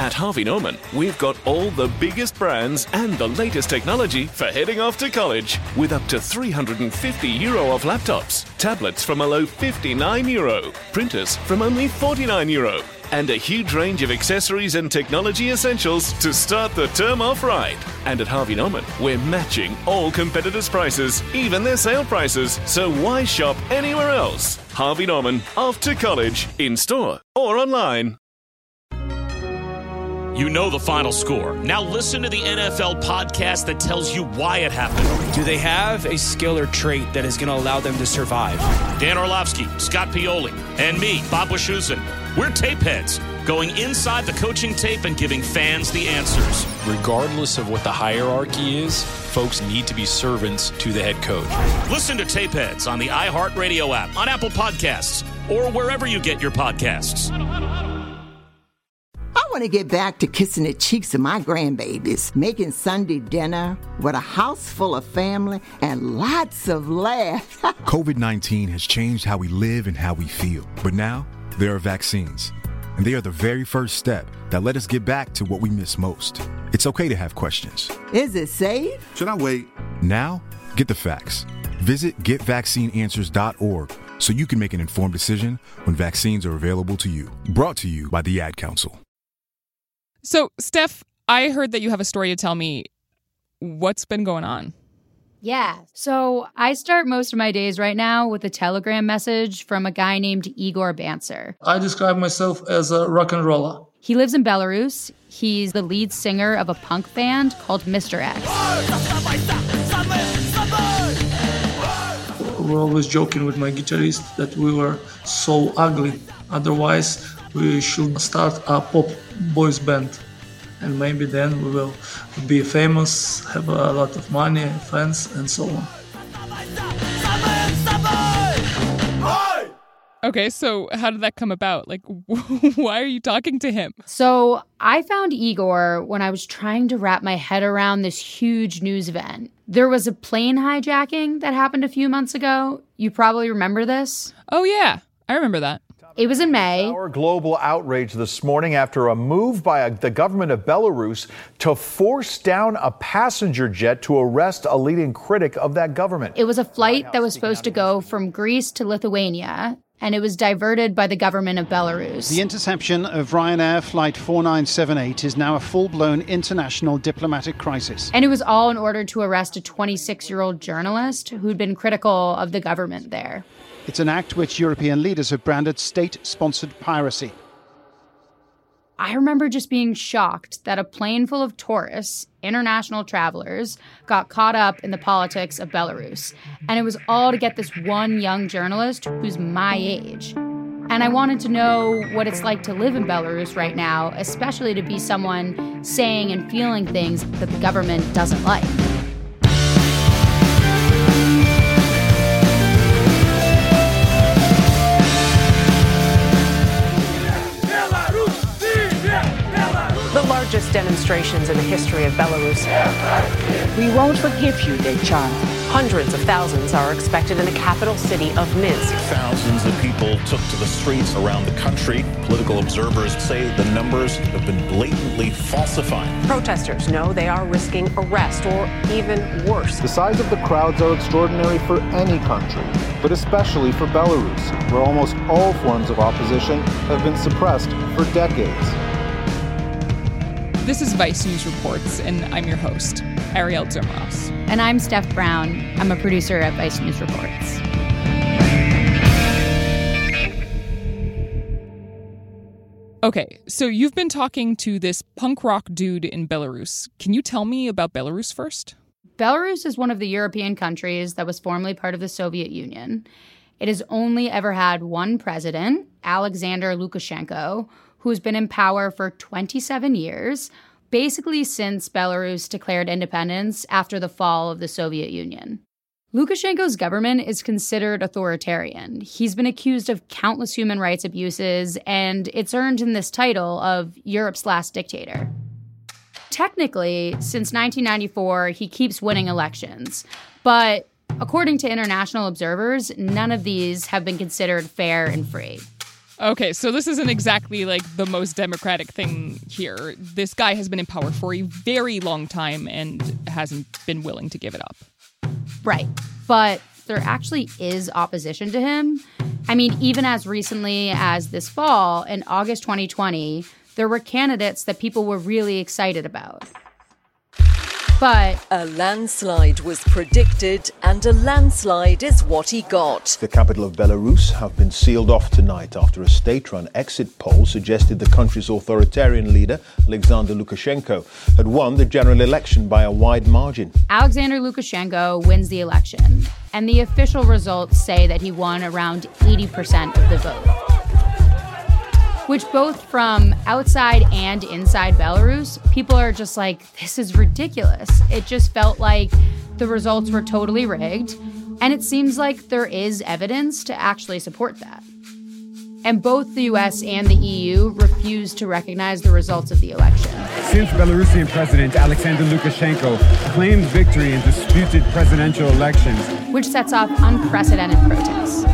At Harvey Norman, we've got all the biggest brands and the latest technology for heading off to college, with up to €350 off laptops, tablets from a low €59, printers from only €49, and a huge range of accessories and technology essentials to start the term off right. And at Harvey Norman, we're matching all competitors' prices, even their sale prices, so why shop anywhere else? Harvey Norman, off to college, in store or online. You know the final score. Now listen to the NFL podcast that tells you why it happened. Do they have a skill or trait that is going to allow them to survive? Dan Orlovsky, Scott Pioli, and me, Bob Wischusen. We're tape heads, going inside the coaching tape and giving fans the answers. Regardless of what the hierarchy is, folks need to be servants to the head coach. Listen to Tape Heads on the iHeartRadio app, on Apple Podcasts, or wherever you get your podcasts. I want to get back to kissing the cheeks of my grandbabies, making Sunday dinner with a house full of family and lots of laughs. COVID-19 has changed how we live and how we feel. But now there are vaccines, and they are the very first step that let us get back to what we miss most. It's okay to have questions. Is it safe? Should I wait? Now, get the facts. Visit getvaccineanswers.org so you can make an informed decision when vaccines are available to you. Brought to you by the Ad Council. So, Steph, I heard that you have a story to tell me. What's been going on? Yeah. So I start most of my days right now with a Telegram message from a guy named Igor Bancer. I describe myself as a rock and roller. He lives in Belarus. He's the lead singer of a punk band called Mr. X. We're always joking with my guitarist that we were so ugly. Otherwise, we should start a pop boys band, and maybe then we will be famous, have a lot of money, fans, and so on. Okay, so how did that come about? Like, why are you talking to him? So I found Igor when I was trying to wrap my head around this huge news event. There was a plane hijacking that happened a few months ago. You probably remember this. Oh, yeah. I remember that. It was in May. Our global outrage this morning after a move by the government of Belarus to force down a passenger jet to arrest a leading critic of that government. It was a flight that was supposed to go from Greece to Lithuania, and it was diverted by the government of Belarus. The interception of Ryanair Flight 4978 is now a full-blown international diplomatic crisis. And it was all in order to arrest a 26-year-old journalist who'd been critical of the government there. It's an act which European leaders have branded state-sponsored piracy. I remember just being shocked that a plane full of tourists, international travelers, got caught up in the politics of Belarus. And it was all to get this one young journalist who's my age. And I wanted to know what it's like to live in Belarus right now, especially to be someone saying and feeling things that the government doesn't like. Largest demonstrations in the history of Belarus. We won't forgive you, Dachan. Hundreds of thousands are expected in the capital city of Minsk. Thousands of people took to the streets around the country. Political observers say the numbers have been blatantly falsified. Protesters know they are risking arrest or even worse. The size of the crowds are extraordinary for any country, but especially for Belarus, where almost all forms of opposition have been suppressed for decades. This is Vice News Reports, and I'm your host, Ariel Zimros. And I'm Steph Brown. I'm a producer at Vice News Reports. Okay, so you've been talking to this punk rock dude in Belarus. Can you tell me about Belarus first? Belarus is one of the European countries that was formerly part of the Soviet Union. It has only ever had one president, Alexander Lukashenko, who's been in power for 27 years, basically since Belarus declared independence after the fall of the Soviet Union. Lukashenko's government is considered authoritarian. He's been accused of countless human rights abuses, and it's earned him this title of Europe's last dictator. Technically, since 1994, he keeps winning elections. But according to international observers, none of these have been considered fair and free. Okay, so this isn't exactly like the most democratic thing here. This guy has been in power for a very long time and hasn't been willing to give it up. Right. But there actually is opposition to him. I mean, even as recently as this fall, in August 2020, there were candidates that people were really excited about. But a landslide was predicted, and a landslide is what he got. The capital of Belarus have been sealed off tonight after a state-run exit poll suggested the country's authoritarian leader, Alexander Lukashenko, had won the general election by a wide margin. Alexander Lukashenko wins the election, and the official results say that he won around 80% of the vote, which both from outside and inside Belarus, people are just like, this is ridiculous. It just felt like the results were totally rigged, and it seems like there is evidence to actually support that. And both the US and the EU refused to recognize the results of the election. Since Belarusian President Alexander Lukashenko claimed victory in disputed presidential elections, which sets off unprecedented protests.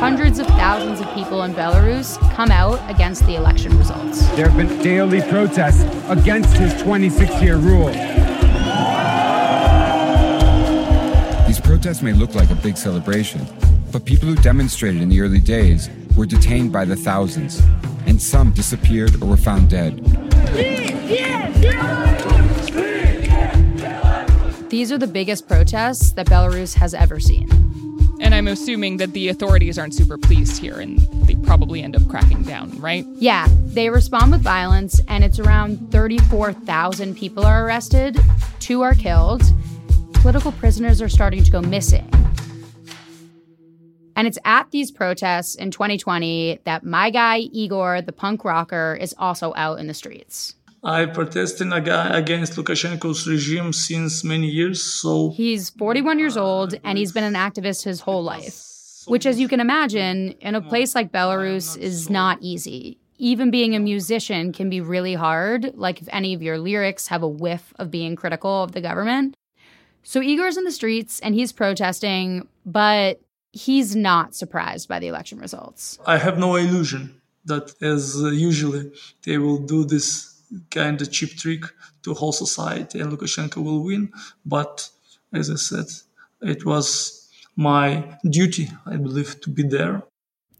Hundreds of thousands of people in Belarus come out against the election results. There have been daily protests against his 26-year rule. These protests may look like a big celebration, but people who demonstrated in the early days were detained by the thousands, and some disappeared or were found dead. These are the biggest protests that Belarus has ever seen. And I'm assuming that the authorities aren't super pleased here, and they probably end up cracking down, right? Yeah, they respond with violence, and it's around 34,000 people are arrested, 2 are killed. Political prisoners are starting to go missing. And it's at these protests in 2020 that my guy, Igor, the punk rocker, is also out in the streets. I protested against Lukashenko's regime since many years, so... He's 41 years old, and he's been an activist his whole life, which, as you can imagine, in a place like Belarus is not easy. Even being a musician can be really hard, like if any of your lyrics have a whiff of being critical of the government. So Igor's in the streets, and he's protesting, but he's not surprised by the election results. I have no illusion that, as usually, they will do this kind of cheap trick to whole society and Lukashenko will win. But as I said, it was my duty, I believe, to be there.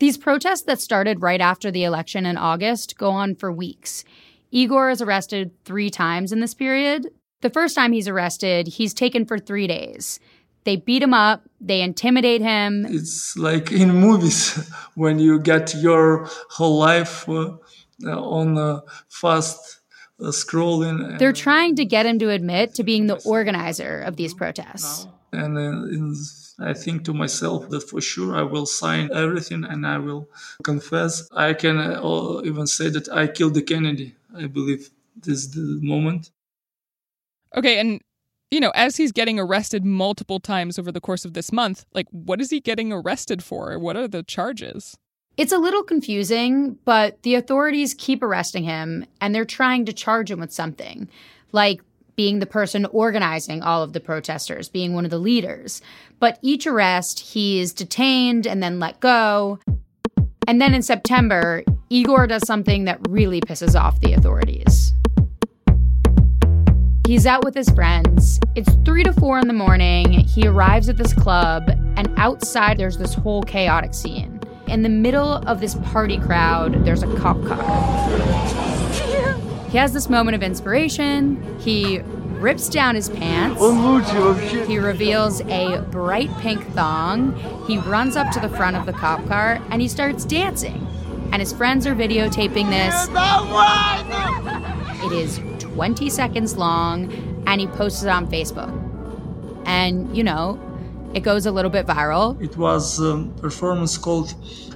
These protests that started right after the election in August go on for weeks. Igor is arrested 3 times in this period. The first time he's arrested, he's taken for 3 days. They beat him up. They intimidate him. It's like in movies when you get your whole life on fast scrolling. They're trying to get him to admit to being the organizer of these protests. And I think to myself that for sure I will sign everything and I will confess. I can even say that I killed the Kennedy. I believe this is the moment. Okay, and you know, as he's getting arrested multiple times over the course of this month, like, what is he getting arrested for? What are the charges? It's a little confusing, but the authorities keep arresting him, and they're trying to charge him with something, like being the person organizing all of the protesters, being one of the leaders. But each arrest, he is detained and then let go. And then in September, Igor does something that really pisses off the authorities. He's out with his friends. It's 3 to 4 in the morning. He arrives at this club, and outside there's this whole chaotic scene. In the middle of this party crowd, there's a cop car. He has this moment of inspiration. He rips down his pants. He reveals a bright pink thong. He runs up to the front of the cop car, and he starts dancing. And his friends are videotaping this. It is 20 seconds long, and he posts it on Facebook. And, you know, It goes a little bit viral. It was a performance called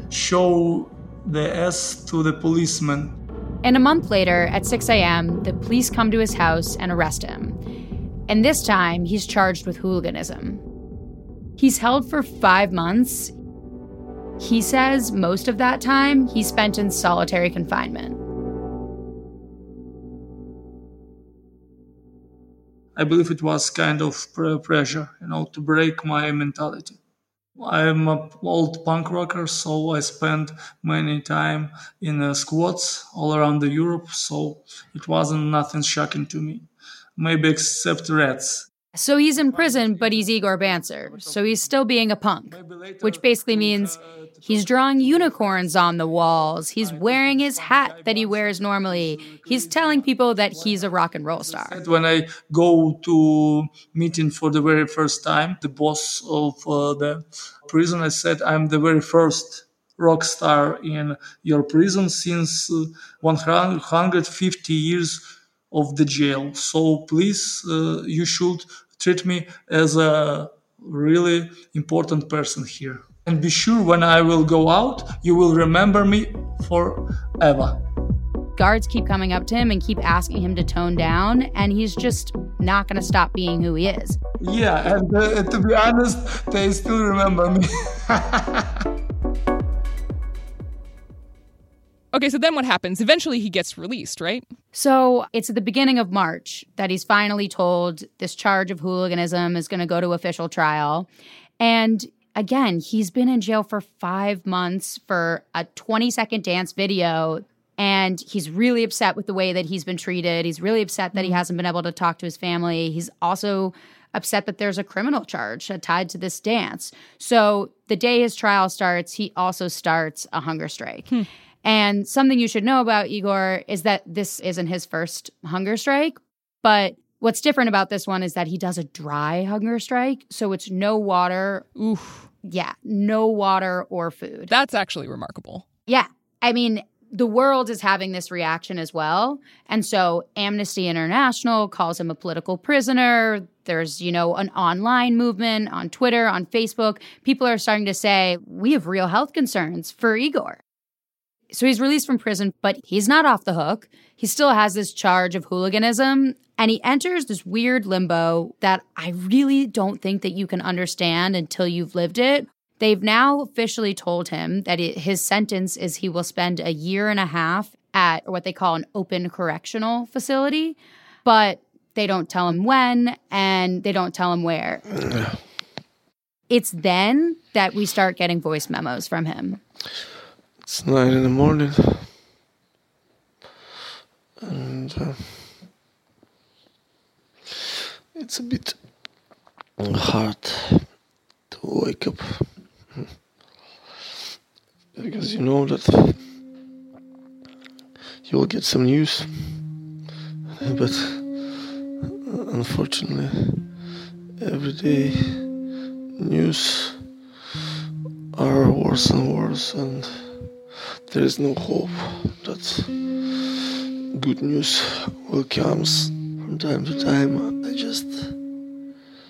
Show the S to the Policeman. And a month later, at 6 a.m., the police come to his house and arrest him. And this time, he's charged with hooliganism. He's held for 5 months. He says most of that time, he spent in solitary confinement. I believe it was kind of pressure, to break my mentality. I'm an old punk rocker, so I spent many time in squats all around Europe, so it wasn't nothing shocking to me, maybe except rats. So he's in prison, but he's Igor Bancer, so he's still being a punk, which basically means he's drawing unicorns on the walls, he's wearing his hat that he wears normally, he's telling people that he's a rock and roll star. When I go to meeting for the very first time, the boss of the prison, I said, I'm the very first rock star in your prison since 150 years of the jail. So please, you should treat me as a really important person here. And be sure when I will go out, you will remember me forever. Guards keep coming up to him and keep asking him to tone down, and he's just not going to stop being who he is. Yeah, and to be honest, they still remember me. Okay, so then what happens? Eventually he gets released, right? So it's at the beginning of March that he's finally told this charge of hooliganism is going to go to official trial. And again, he's been in jail for 5 months for a 20-second dance video. And he's really upset with the way that he's been treated. He's really upset that he hasn't been able to talk to his family. He's also upset that there's a criminal charge tied to this dance. So the day his trial starts, he also starts a hunger strike. And something you should know about Igor is that this isn't his first hunger strike. But what's different about this one is that he does a dry hunger strike. So it's no water. Oof. Yeah, no water or food. That's actually remarkable. Yeah. I mean, the world is having this reaction as well. And so Amnesty International calls him a political prisoner. There's, an online movement on Twitter, on Facebook. People are starting to say, we have real health concerns for Igor. So he's released from prison, but he's not off the hook. He still has this charge of hooliganism, and he enters this weird limbo that I really don't think that you can understand until you've lived it. They've now officially told him that his sentence is he will spend a year and a half at what they call an open correctional facility, but they don't tell him when, and they don't tell him where. It's then that we start getting voice memos from him. It's 9 a.m, and it's a bit hard to wake up, because you know that you will get some news, but unfortunately everyday news are worse and worse, and there is no hope that good news will come from time to time. I just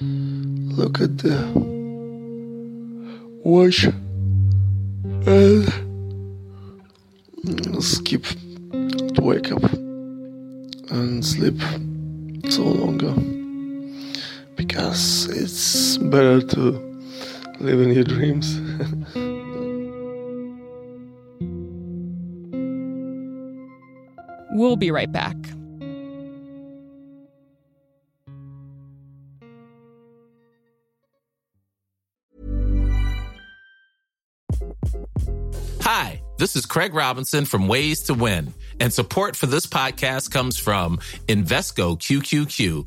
look at the watch and skip to wake up and sleep so longer, because it's better to live in your dreams. We'll be right back. Hi, this is Craig Robinson from Ways to Win, and support for this podcast comes from Invesco QQQ,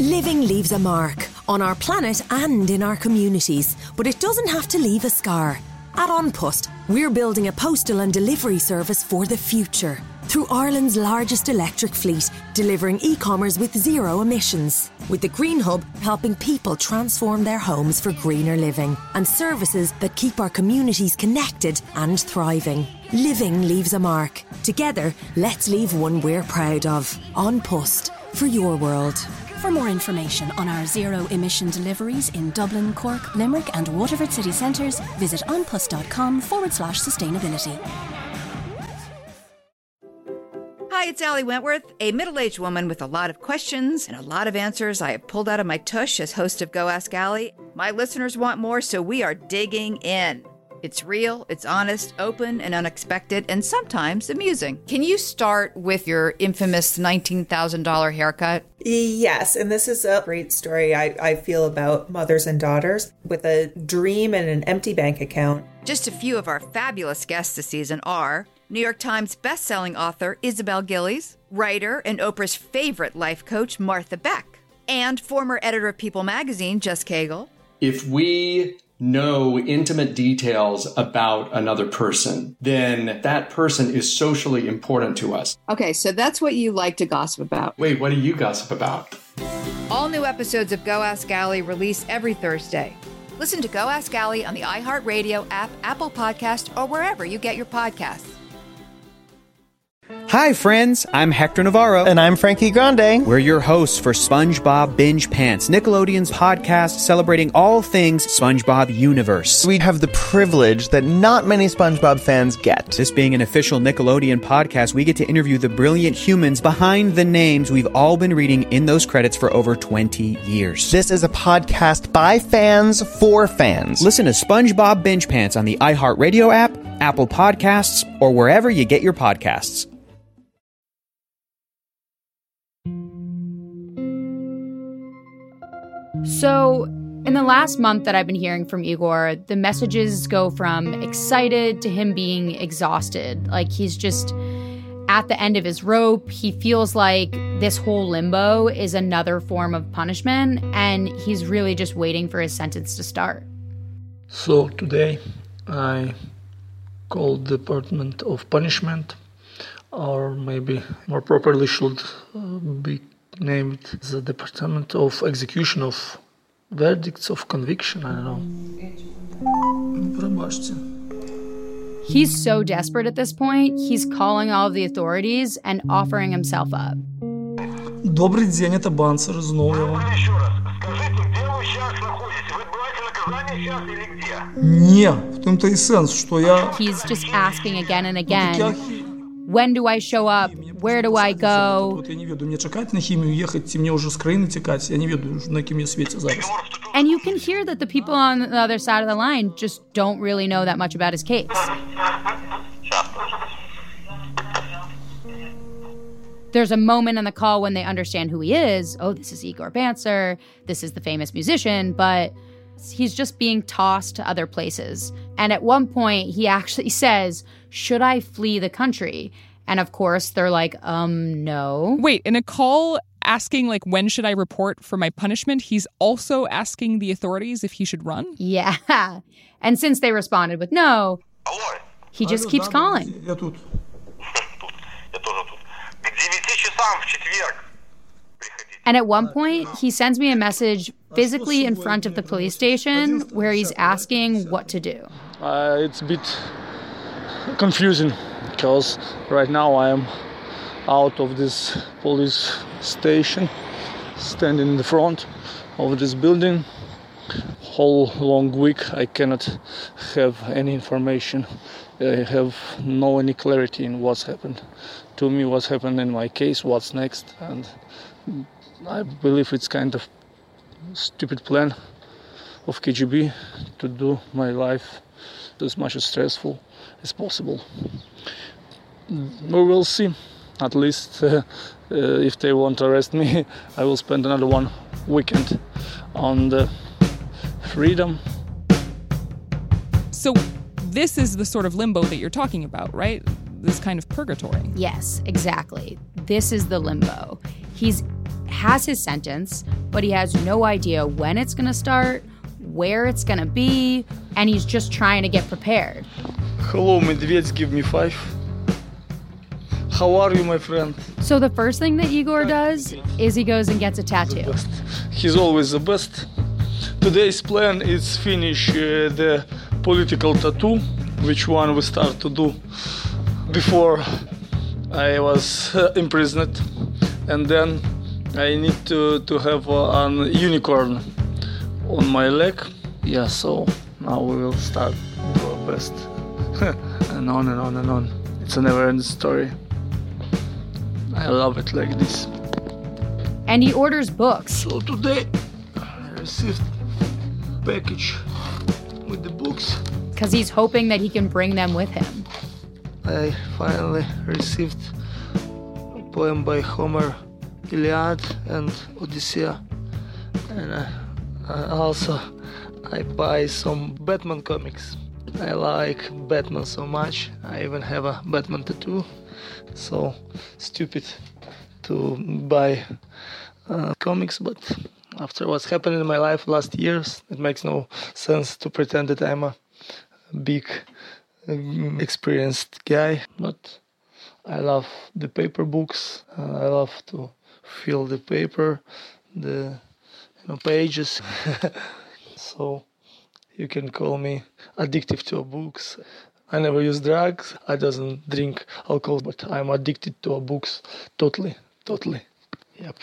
Living leaves a mark on our planet and in our communities, but it doesn't have to leave a scar. At An Post, we're building a postal and delivery service for the future through Ireland's largest electric fleet, delivering e-commerce with zero emissions. With the Green Hub helping people transform their homes for greener living and services that keep our communities connected and thriving. Living leaves a mark. Together, let's leave one we're proud of. An Post, for your world. For more information on our zero-emission deliveries in Dublin, Cork, Limerick and Waterford city centres, visit onpus.com/sustainability. Hi, it's Allie Wentworth, a middle-aged woman with a lot of questions and a lot of answers I have pulled out of my tush as host of Go Ask Allie. My listeners want more, so we are digging in. It's real, it's honest, open and unexpected, and sometimes amusing. Can you start with your infamous $19,000 haircut? Yes, and this is a great story I feel about mothers and daughters with a dream and an empty bank account. Just a few of our fabulous guests this season are New York Times bestselling author Isabel Gillies, writer and Oprah's favorite life coach Martha Beck, and former editor of People magazine Jess Cagle. If we know intimate details about another person, then that person is socially important to us. Okay, so that's what you like to gossip about. Wait, what do you gossip about? All new episodes of Go Ask Allie release every Thursday. Listen to Go Ask Allie on the iHeartRadio app, Apple Podcast, or wherever you get your podcasts. Hi, friends. I'm Hector Navarro. And I'm Frankie Grande. We're your hosts for SpongeBob Binge Pants, Nickelodeon's podcast celebrating all things SpongeBob universe. We have the privilege that not many SpongeBob fans get. This being an official Nickelodeon podcast, we get to interview the brilliant humans behind the names we've all been reading in those credits for over 20 years. This is a podcast by fans for fans. Listen to SpongeBob Binge Pants on the iHeartRadio app, Apple Podcasts, or wherever you get your podcasts. So, in the last month that I've been hearing from Igor, the messages go from excited to him being exhausted. Like, he's just at the end of his rope. He feels like this whole limbo is another form of punishment, and he's really just waiting for his sentence to start. So, today I called the Department of Punishment, or maybe more properly should be named the Department of Execution of Verdicts of Conviction, I don't know. He's so desperate at this point, he's calling all of the authorities and offering himself up. Добрый день, это Банцер из Нового. He's just asking again and again. When do I show up? Where do I go? And you can hear that the people on the other side of the line just don't really know that much about his case. There's a moment on the call when they understand who he is. Oh, this is Igor Bancer. This is the famous musician. But he's just being tossed to other places. And at one point, he actually says, should I flee the country? And of course, they're like, no. Wait, in a call asking, like, when should I report for my punishment, he's also asking the authorities if he should run? Yeah. And since they responded with no, he just keeps calling. And at one point, he sends me a message physically in front of the police station where he's asking what to do. It's a bit confusing because right now I am out of this police station, standing in the front of this building. Whole long week I cannot have any information. I have any clarity in what's happened to me, what's happened in my case, what's next, and I believe it's kind of stupid plan of KGB to do my life as much as stressful as possible. We will see. At least if they want to arrest me, I will spend another 1 weekend on the freedom. So this is the sort of limbo that you're talking about, right? This kind of purgatory. Yes, exactly. This is the limbo. He's has his sentence, but he has no idea when it's going to start, where it's going to be, and he's just trying to get prepared. Hello, Medved's, give me 5. How are you, my friend? So the first thing that Igor does is he goes and gets a tattoo. He's always the best. Today's plan is finish the political tattoo, which one we start to do before I was imprisoned. And then I need to have an unicorn on my leg. Yeah, so now we will start to our best. And on and on and on. It's a never-ending story. I love it like this. And he orders books. So today I received a package with the books. Because he's hoping that he can bring them with him. I finally received a poem by Homer, Iliad and Odyssey. And I buy some Batman comics. I like Batman so much. I even have a Batman tattoo. So stupid to buy comics, but after what's happened in my life last years, it makes no sense to pretend that I'm a big, experienced guy. But I love the paper books. I love to feel the paper, the pages. So you can call me addictive to books. I never use drugs, I doesn't drink alcohol, but I'm addicted to books. Totally. Yep.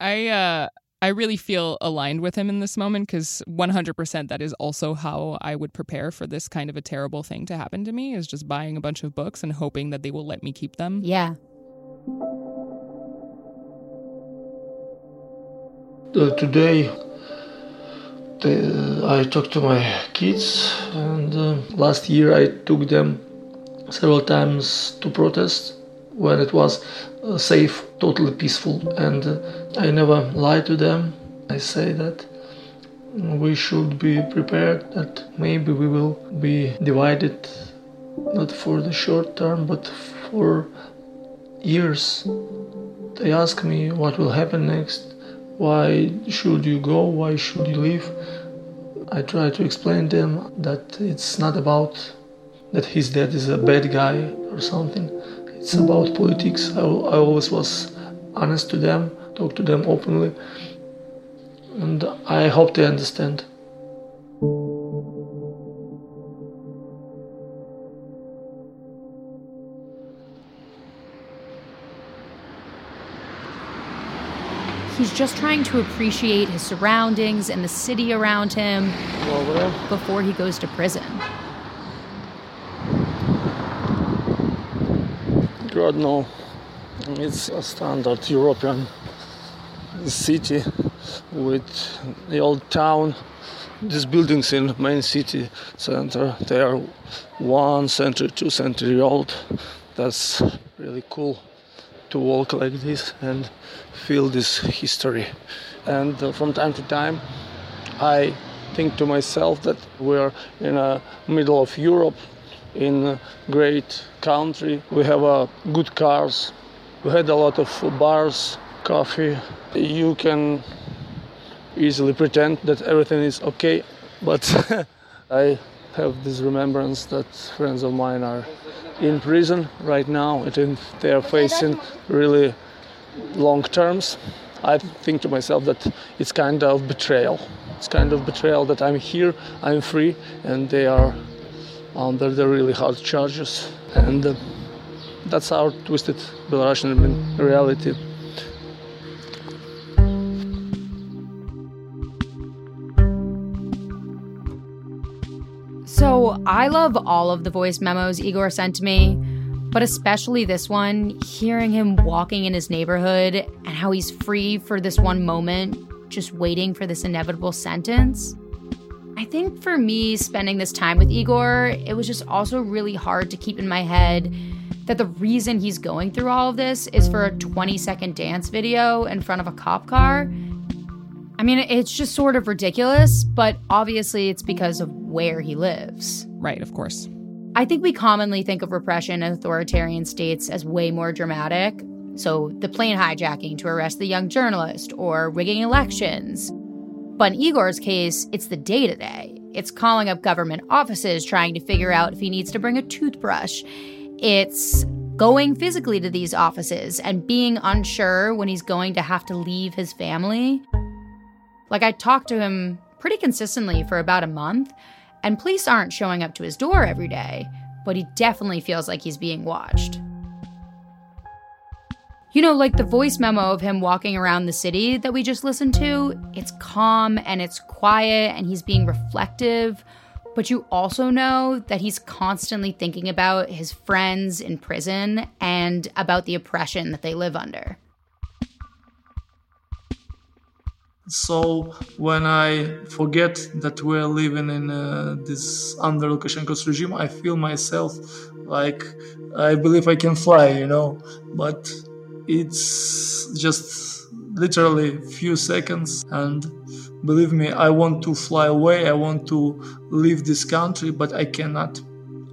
I really feel aligned with him in this moment because 100% that is also how I would prepare for this kind of a terrible thing to happen to me, is just buying a bunch of books and hoping that they will let me keep them. Yeah. Today... I talked to my kids, and last year I took them several times to protest when it was safe, totally peaceful, and I never lied to them. I say that we should be prepared that maybe we will be divided, not for the short term, but for years. They ask me what will happen next. Why should you go? Why should you leave? I try to explain to them that it's not about that his dad is a bad guy or something. It's about politics. I always was honest to them, talk to them openly, and I hope they understand. He's just trying to appreciate his surroundings and the city around him before he goes to prison. God, no. It's a standard European city with the old town. These buildings in main city center, they are 1 century, 2 century old. That's really cool to walk like this and feel this history. And from time to time I think to myself that we are in the middle of Europe, in a great country. We have good cars, we had a lot of bars, coffee. You can easily pretend that everything is okay, but I have this remembrance that friends of mine are in prison right now, and they are facing really long terms. I think to myself that it's kind of betrayal. It's kind of betrayal that I'm here, I'm free, and they are under the really hard charges. And that's our twisted Belarusian reality. So I love all of the voice memos Igor sent to me. But especially this one, hearing him walking in his neighborhood and how he's free for this one moment, just waiting for this inevitable sentence. I think for me, spending this time with Igor, it was just also really hard to keep in my head that the reason he's going through all of this is for a 20-second dance video in front of a cop car. I mean, it's just sort of ridiculous, but obviously it's because of where he lives. Right, of course. I think we commonly think of repression in authoritarian states as way more dramatic. So the plane hijacking to arrest the young journalist or rigging elections. But in Igor's case, it's the day-to-day. It's calling up government offices, trying to figure out if he needs to bring a toothbrush. It's going physically to these offices and being unsure when he's going to have to leave his family. Like, I talked to him pretty consistently for about a month, and police aren't showing up to his door every day, but he definitely feels like he's being watched. You know, like the voice memo of him walking around the city that we just listened to, it's calm and it's quiet and he's being reflective, but you also know that he's constantly thinking about his friends in prison and about the oppression that they live under. So when I forget that we're living in this under Lukashenko's regime, I feel myself like I believe I can fly, you know. But it's just literally few seconds. And believe me, I want to fly away. I want to leave this country, but I cannot.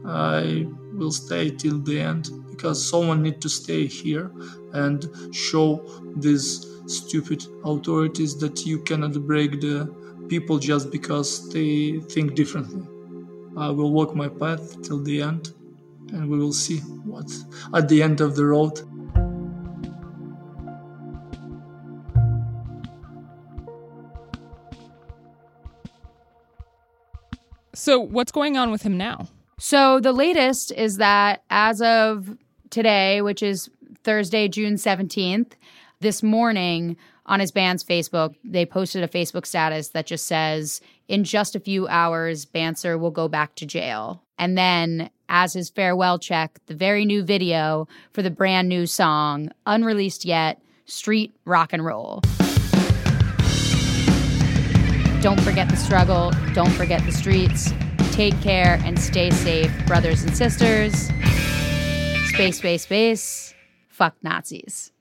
I will stay till the end because someone needs to stay here and show this stupid authorities that you cannot break the people just because they think differently. I will walk my path till the end, and we will see what's at the end of the road. So what's going on with him now? So the latest is that as of today, which is Thursday, June 17th, this morning, on his band's Facebook, they posted a Facebook status that just says, in just a few hours, Bancer will go back to jail. And then, as his farewell check, the very new video for the brand new song, unreleased yet, Street Rock and Roll. Don't forget the struggle. Don't forget the streets. Take care and stay safe, brothers and sisters. Space, space, space. Fuck Nazis.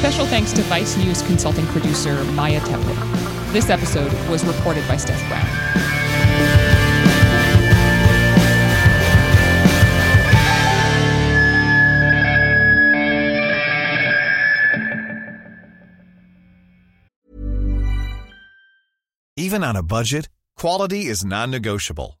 Special thanks to Vice News consulting producer Maya Tepler. This episode was reported by Steph Brown. Even on a budget, quality is non-negotiable.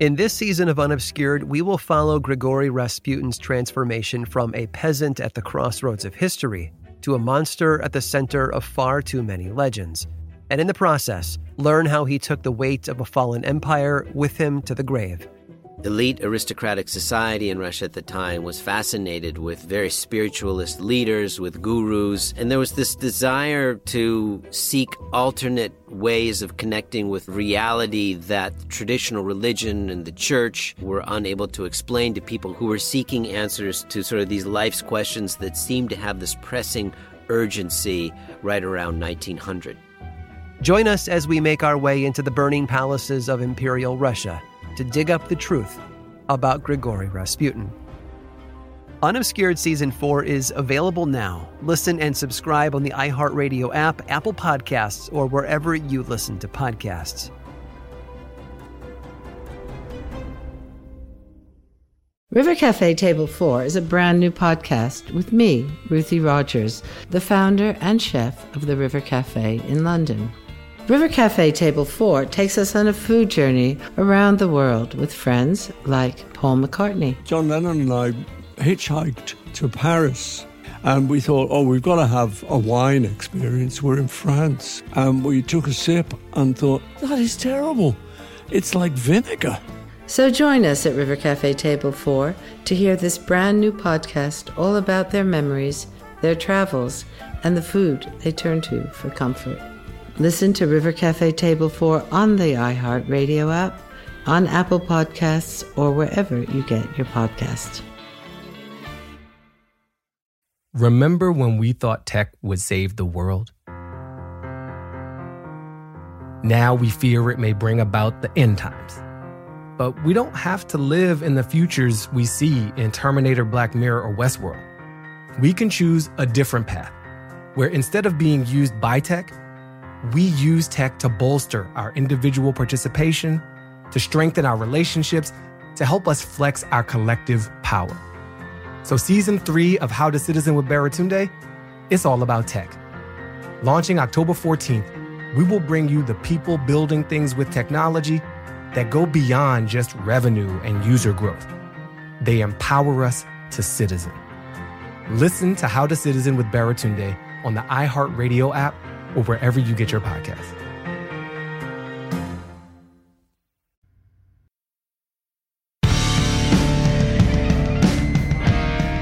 In this season of Unobscured, we will follow Grigory Rasputin's transformation from a peasant at the crossroads of history to a monster at the center of far too many legends. And in the process, learn how he took the weight of a fallen empire with him to the grave. Elite aristocratic society in Russia at the time was fascinated with very spiritualist leaders, with gurus, and there was this desire to seek alternate ways of connecting with reality that traditional religion and the church were unable to explain to people who were seeking answers to sort of these life's questions that seemed to have this pressing urgency right around 1900. Join us as we make our way into the burning palaces of Imperial Russia to dig up the truth about Grigory Rasputin. Unobscured Season 4 is available now. Listen and subscribe on the iHeartRadio app, Apple Podcasts, or wherever you listen to podcasts. River Cafe Table 4 is a brand new podcast with me, Ruthie Rogers, the founder and chef of the River Cafe in London. River Cafe Table 4 takes us on a food journey around the world with friends like Paul McCartney. John Lennon and I hitchhiked to Paris and we thought, oh, we've got to have a wine experience. We're in France. And we took a sip and thought, that is terrible. It's like vinegar. So join us at River Cafe Table 4 to hear this brand new podcast all about their memories, their travels, and the food they turn to for comfort. Listen to River Cafe Table 4 on the iHeartRadio app, on Apple Podcasts, or wherever you get your podcasts. Remember when we thought tech would save the world? Now we fear it may bring about the end times. But we don't have to live in the futures we see in Terminator, Black Mirror, or Westworld. We can choose a different path, where instead of being used by tech, we use tech to bolster our individual participation, to strengthen our relationships, to help us flex our collective power. So Season 3 of How to Citizen with Baratunde, it's all about tech. Launching October 14th, we will bring you the people building things with technology that go beyond just revenue and user growth. They empower us to citizen. Listen to How to Citizen with Baratunde on the iHeartRadio app or wherever you get your podcasts.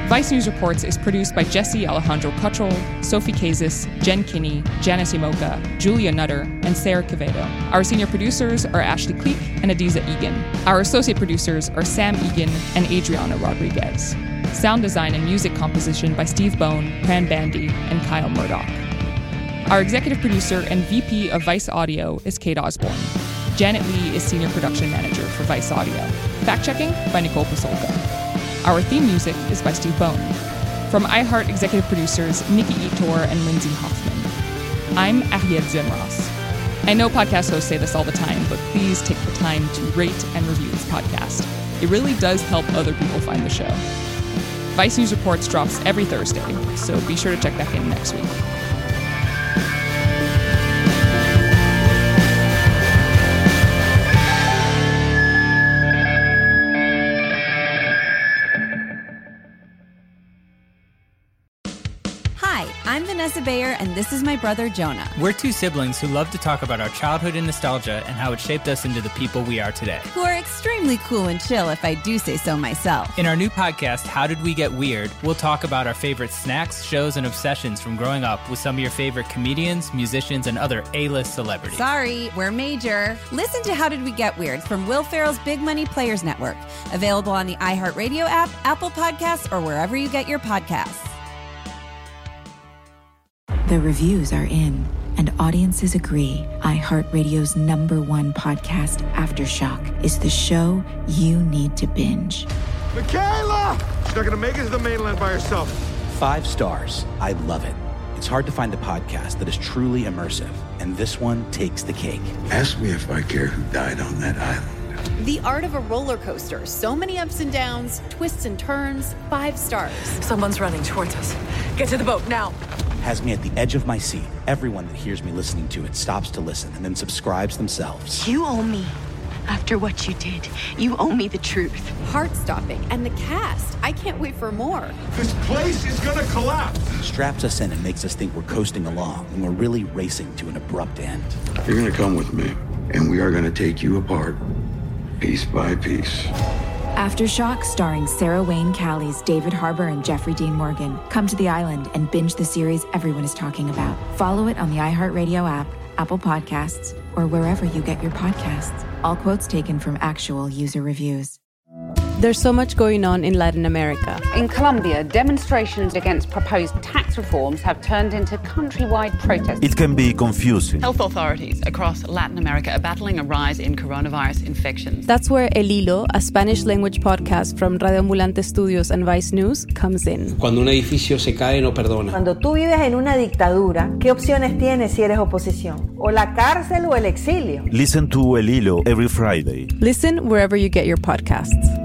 Vice News Reports is produced by Jesse Alejandro Cuttrell, Sophie Casas, Jen Kinney, Janice Imoka, Julia Nutter, and Sarah Quevedo. Our senior producers are Ashley Cleek and Adiza Egan. Our associate producers are Sam Egan and Adriana Rodriguez. Sound design and music composition by Steve Bone, Pran Bandy, and Kyle Murdoch. Our executive producer and VP of Vice Audio is Kate Osborne. Janet Lee is senior production manager for Vice Audio. Fact-checking by Nicole Pasolka. Our theme music is by Steve Bone. From iHeart executive producers Nikki Etor and Lindsay Hoffman. I'm Ahyed Zemras. I know podcast hosts say this all the time, but please take the time to rate and review this podcast. It really does help other people find the show. Vice News Reports drops every Thursday, so be sure to check back in next week. Vanessa Bayer, and this is my brother Jonah. We're two siblings who love to talk about our childhood and nostalgia and how it shaped us into the people we are today. Who are extremely cool and chill, if I do say so myself. In our new podcast, How Did We Get Weird?, we'll talk about our favorite snacks, shows, and obsessions from growing up with some of your favorite comedians, musicians, and other A-list celebrities. Sorry, we're major. Listen to How Did We Get Weird? From Will Ferrell's Big Money Players Network. Available on the iHeartRadio app, Apple Podcasts, or wherever you get your podcasts. The reviews are in, and audiences agree iHeartRadio's #1 podcast, Aftershock, is the show you need to binge. Michaela! She's not going to make it to the mainland by herself. 5 stars. I love it. It's hard to find a podcast that is truly immersive, and this one takes the cake. Ask me if I care who died on that island. The Art of a Roller Coaster. So many ups and downs, twists and turns, 5 stars. Someone's running towards us. Get to the boat now. Has me at the edge of my seat. Everyone that hears me listening to it stops to listen and then subscribes themselves. You owe me. After what you did, you owe me the truth. Heart-stopping. And the cast. I can't wait for more. This place is gonna collapse. Straps us in and makes us think we're coasting along when we're really racing to an abrupt end. You're gonna come with me, and we are gonna take you apart, piece by piece. Aftershock, starring Sarah Wayne Callies, David Harbour, and Jeffrey Dean Morgan. Come to the island and binge the series everyone is talking about. Follow it on the iHeartRadio app, Apple Podcasts, or wherever you get your podcasts. All quotes taken from actual user reviews. There's so much going on in Latin America. In Colombia, demonstrations against proposed tax reforms have turned into countrywide protests. It can be confusing. Health authorities across Latin America are battling a rise in coronavirus infections. That's where El Hilo, a Spanish-language podcast from Radio Ambulante Studios and Vice News, comes in. Cuando un edificio se cae, no perdona. Cuando tú vives en una dictadura, ¿qué opciones tienes si eres oposición? O la cárcel o el exilio. Listen to El Hilo every Friday. Listen wherever you get your podcasts.